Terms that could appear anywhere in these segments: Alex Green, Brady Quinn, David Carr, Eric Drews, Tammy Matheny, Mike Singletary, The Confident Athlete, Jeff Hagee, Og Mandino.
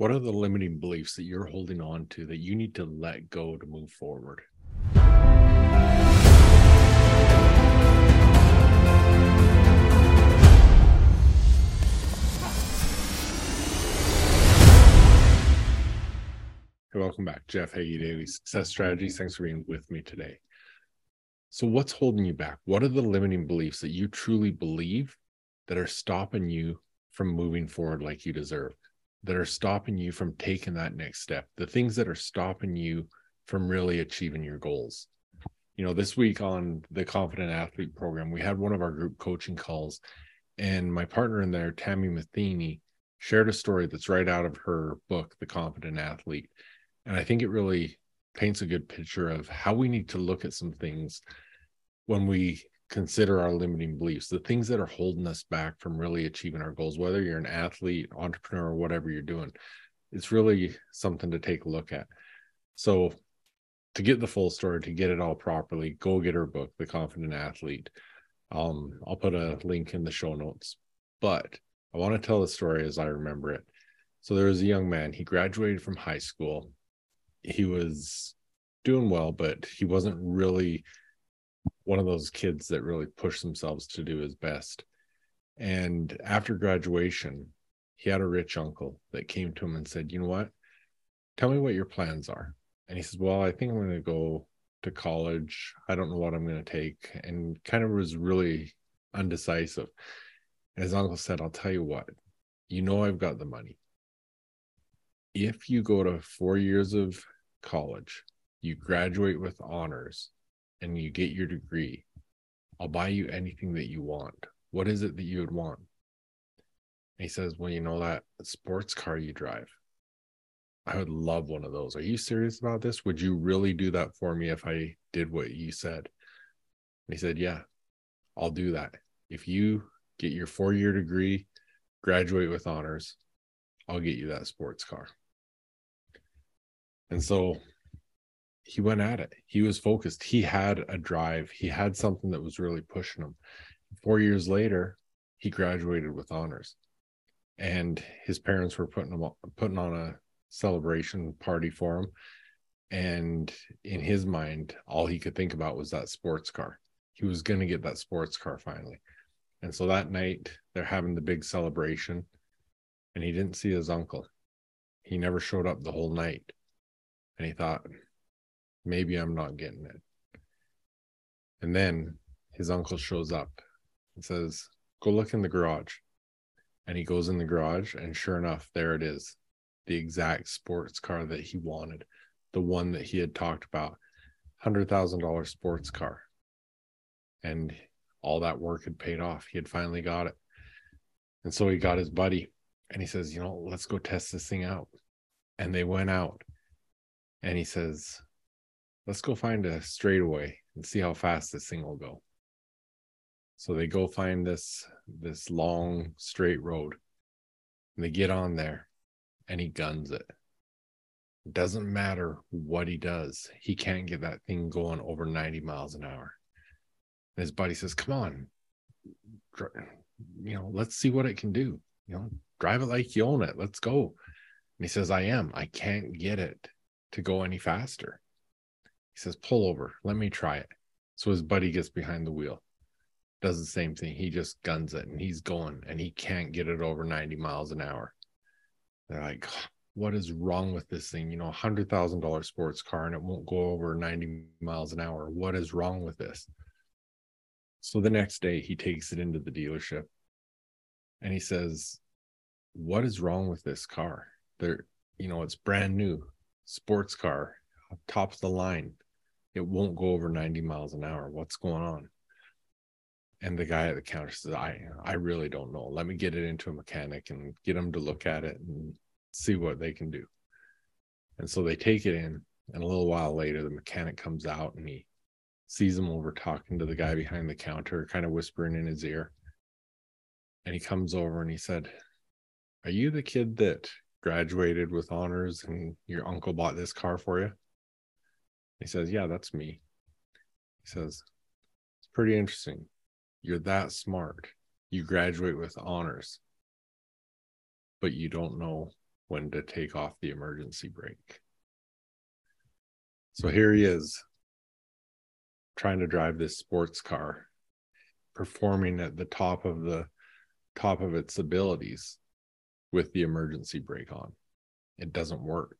What are the limiting beliefs that you're holding on to that you need to let go to move forward? Hey, welcome back. Jeff Hagee, Daily Success Strategies. Thanks for being with me today. So what's holding you back? What are the limiting beliefs that you truly believe that are stopping you from moving forward like you deserve, that are stopping you from taking that next step, the things that are stopping you from really achieving your goals? You know, this week on the Confident Athlete program, we had one of our group coaching calls, and my partner in there, Tammy Matheny, shared a story that's right out of her book, The Confident Athlete. And I think it really paints a good picture of how we need to look at some things when we consider our limiting beliefs, the things that are holding us back from really achieving our goals, whether you're an athlete, entrepreneur, whatever you're doing. It's really something to take a look at. So to get the full story, to get it all properly, go get her book, The Confident Athlete. I'll put a link in the show notes, but I want to tell the story as I remember it. So there was a young man, he graduated from high school. He was doing well, but he wasn't really one of those kids that really pushed themselves to do his best. And after graduation, he had a rich uncle that came to him and said, you know what, tell me what your plans are. And he says, well, I think I'm going to go to college. I don't know what I'm going to take. And kind of was really undecisive. And his uncle said, I'll tell you what, you know, I've got the money. If you go to 4 years of college, you graduate with honors, and you get your degree, I'll buy you anything that you want. What is it that you would want? And he says, well, you know, that sports car you drive, I would love one of those. Are you serious about this? Would you really do that for me if I did what you said? And he said, yeah, I'll do that. If you get your 4-year degree, graduate with honors, I'll get you that sports car. And so he went at it. He was focused. He had a drive. He had something that was really pushing him. 4 years later, he graduated with honors, and his parents were putting on a celebration party for him. And in his mind, all he could think about was that sports car. He was going to get that sports car finally. And so that night, they're having the big celebration, and he didn't see his uncle. He never showed up the whole night. And he thought, maybe I'm not getting it. And then his uncle shows up and says, go look in the garage. And he goes in the garage, and sure enough, there it is. The exact sports car that he wanted. The one that he had talked about. $100,000 sports car. And all that work had paid off. He had finally got it. And so he got his buddy, and he says, you know, let's go test this thing out. And they went out, and he says, let's go find a straightaway and see how fast this thing will go. So they go find this long straight road, and they get on there, and he guns it. It doesn't matter what he does. He can't get that thing going over 90 miles an hour. And his buddy says, come on, you know, let's see what it can do. You know, drive it like you own it. Let's go. And he says, I can't get it to go any faster. He says, pull over. Let me try it. So his buddy gets behind the wheel, does the same thing. He just guns it, and he's going, and he can't get it over 90 miles an hour. They're like, what is wrong with this thing? You know, $100,000 sports car, and it won't go over 90 miles an hour. What is wrong with this? So the next day, he takes it into the dealership, and he says, what is wrong with this car? You know, it's brand new, sports car, top of the line. It won't go over 90 miles an hour. What's going on? And the guy at the counter says, I really don't know. Let me get it into a mechanic and get them to look at it and see what they can do. And so they take it in, and a little while later, the mechanic comes out, and he sees him over talking to the guy behind the counter, kind of whispering in his ear. And he comes over, and he said, are you the kid that graduated with honors and your uncle bought this car for you? He says, yeah, that's me. He says, it's pretty interesting. You're that smart. You graduate with honors, but you don't know when to take off the emergency brake. So here he is, trying to drive this sports car, performing at the top of its abilities with the emergency brake on. It doesn't work.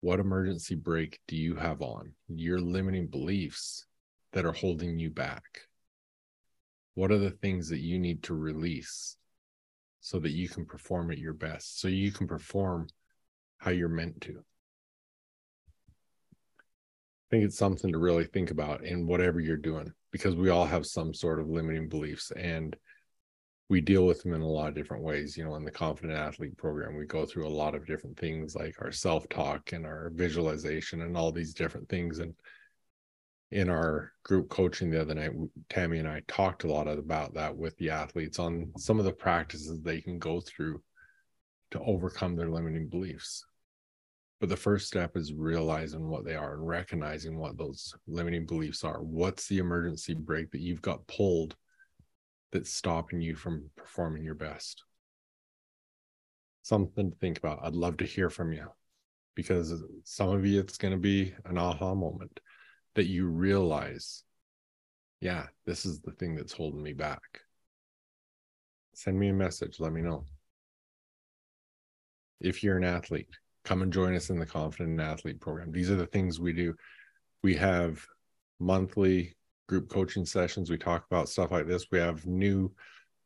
What emergency brake do you have on? Your limiting beliefs that are holding you back. What are the things that you need to release so that you can perform at your best, so you can perform how you're meant to? I think it's something to really think about in whatever you're doing, because we all have some sort of limiting beliefs and we deal with them in a lot of different ways. You know, in the Confident Athlete program, we go through a lot of different things like our self-talk and our visualization and all these different things. And in our group coaching the other night, Tammy and I talked a lot about that with the athletes on some of the practices they can go through to overcome their limiting beliefs. But the first step is realizing what they are and recognizing what those limiting beliefs are. What's the emergency brake that you've got pulled that's stopping you from performing your best? Something to think about. I'd love to hear from you, because some of you, it's going to be an aha moment that you realize, yeah, this is the thing that's holding me back. Send me a message. Let me know. If you're an athlete, come and join us in the Confident Athlete program. These are the things we do. We have monthly group coaching sessions. We talk about stuff like this. We have new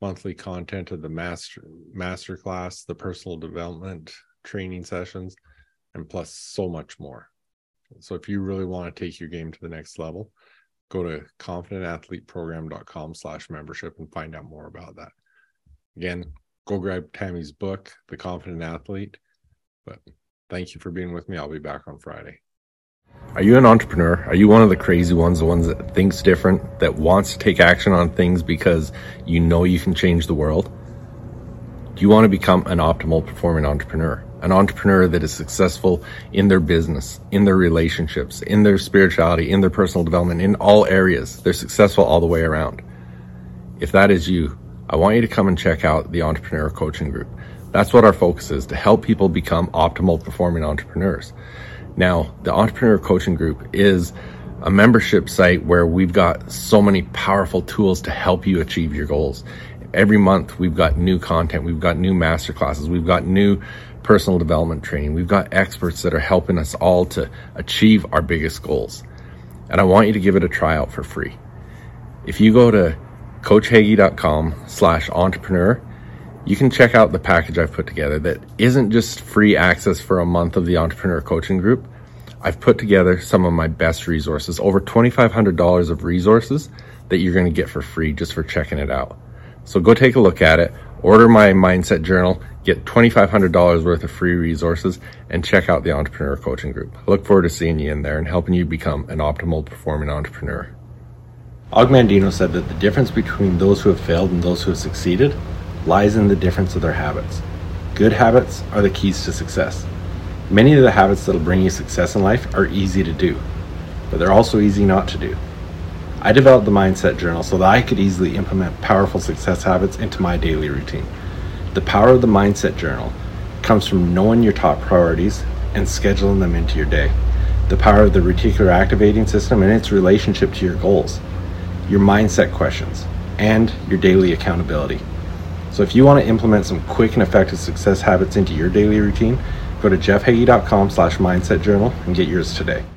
monthly content of the masterclass, the personal development training sessions, and plus so much more. So if you really want to take your game to the next level, go to confidentathleteprogram.com/membership and find out more about that. Again, go grab Tammy's book, The Confident Athlete. But thank you for being with me. I'll be back on Friday. Are you an entrepreneur? Are you one of the crazy ones, the ones that thinks different, that wants to take action on things because you know you can change the world? Do you want to become an optimal performing entrepreneur? An entrepreneur that is successful in their business, in their relationships, in their spirituality, in their personal development, in all areas. They're successful all the way around. If that is you, I want you to come and check out the Entrepreneur Coaching Group. That's what our focus is, to help people become optimal performing entrepreneurs. Now, the Entrepreneur Coaching Group is a membership site where we've got so many powerful tools to help you achieve your goals. Every month, we've got new content, we've got new masterclasses, we've got new personal development training. We've got experts that are helping us all to achieve our biggest goals. And I want you to give it a try out for free. If you go to coachhagee.com/entrepreneur, you can check out the package I've put together that isn't just free access for a month of the Entrepreneur Coaching Group. I've put together some of my best resources, over $2,500 of resources that you're going to get for free just for checking it out. So go take a look at it, order my mindset journal, get $2,500 worth of free resources, and check out the Entrepreneur Coaching Group. I look forward to seeing you in there and helping you become an optimal performing entrepreneur. Og Mandino said that the difference between those who have failed and those who have succeeded lies in the difference of their habits. Good habits are the keys to success. Many of the habits that will bring you success in life are easy to do, but they're also easy not to do. I developed the Mindset Journal so that I could easily implement powerful success habits into my daily routine. The power of the Mindset Journal comes from knowing your top priorities and scheduling them into your day. The power of the reticular activating system and its relationship to your goals, your mindset questions, and your daily accountability. So if you want to implement some quick and effective success habits into your daily routine, go to jeffhagee.com/mindset journal and get yours today.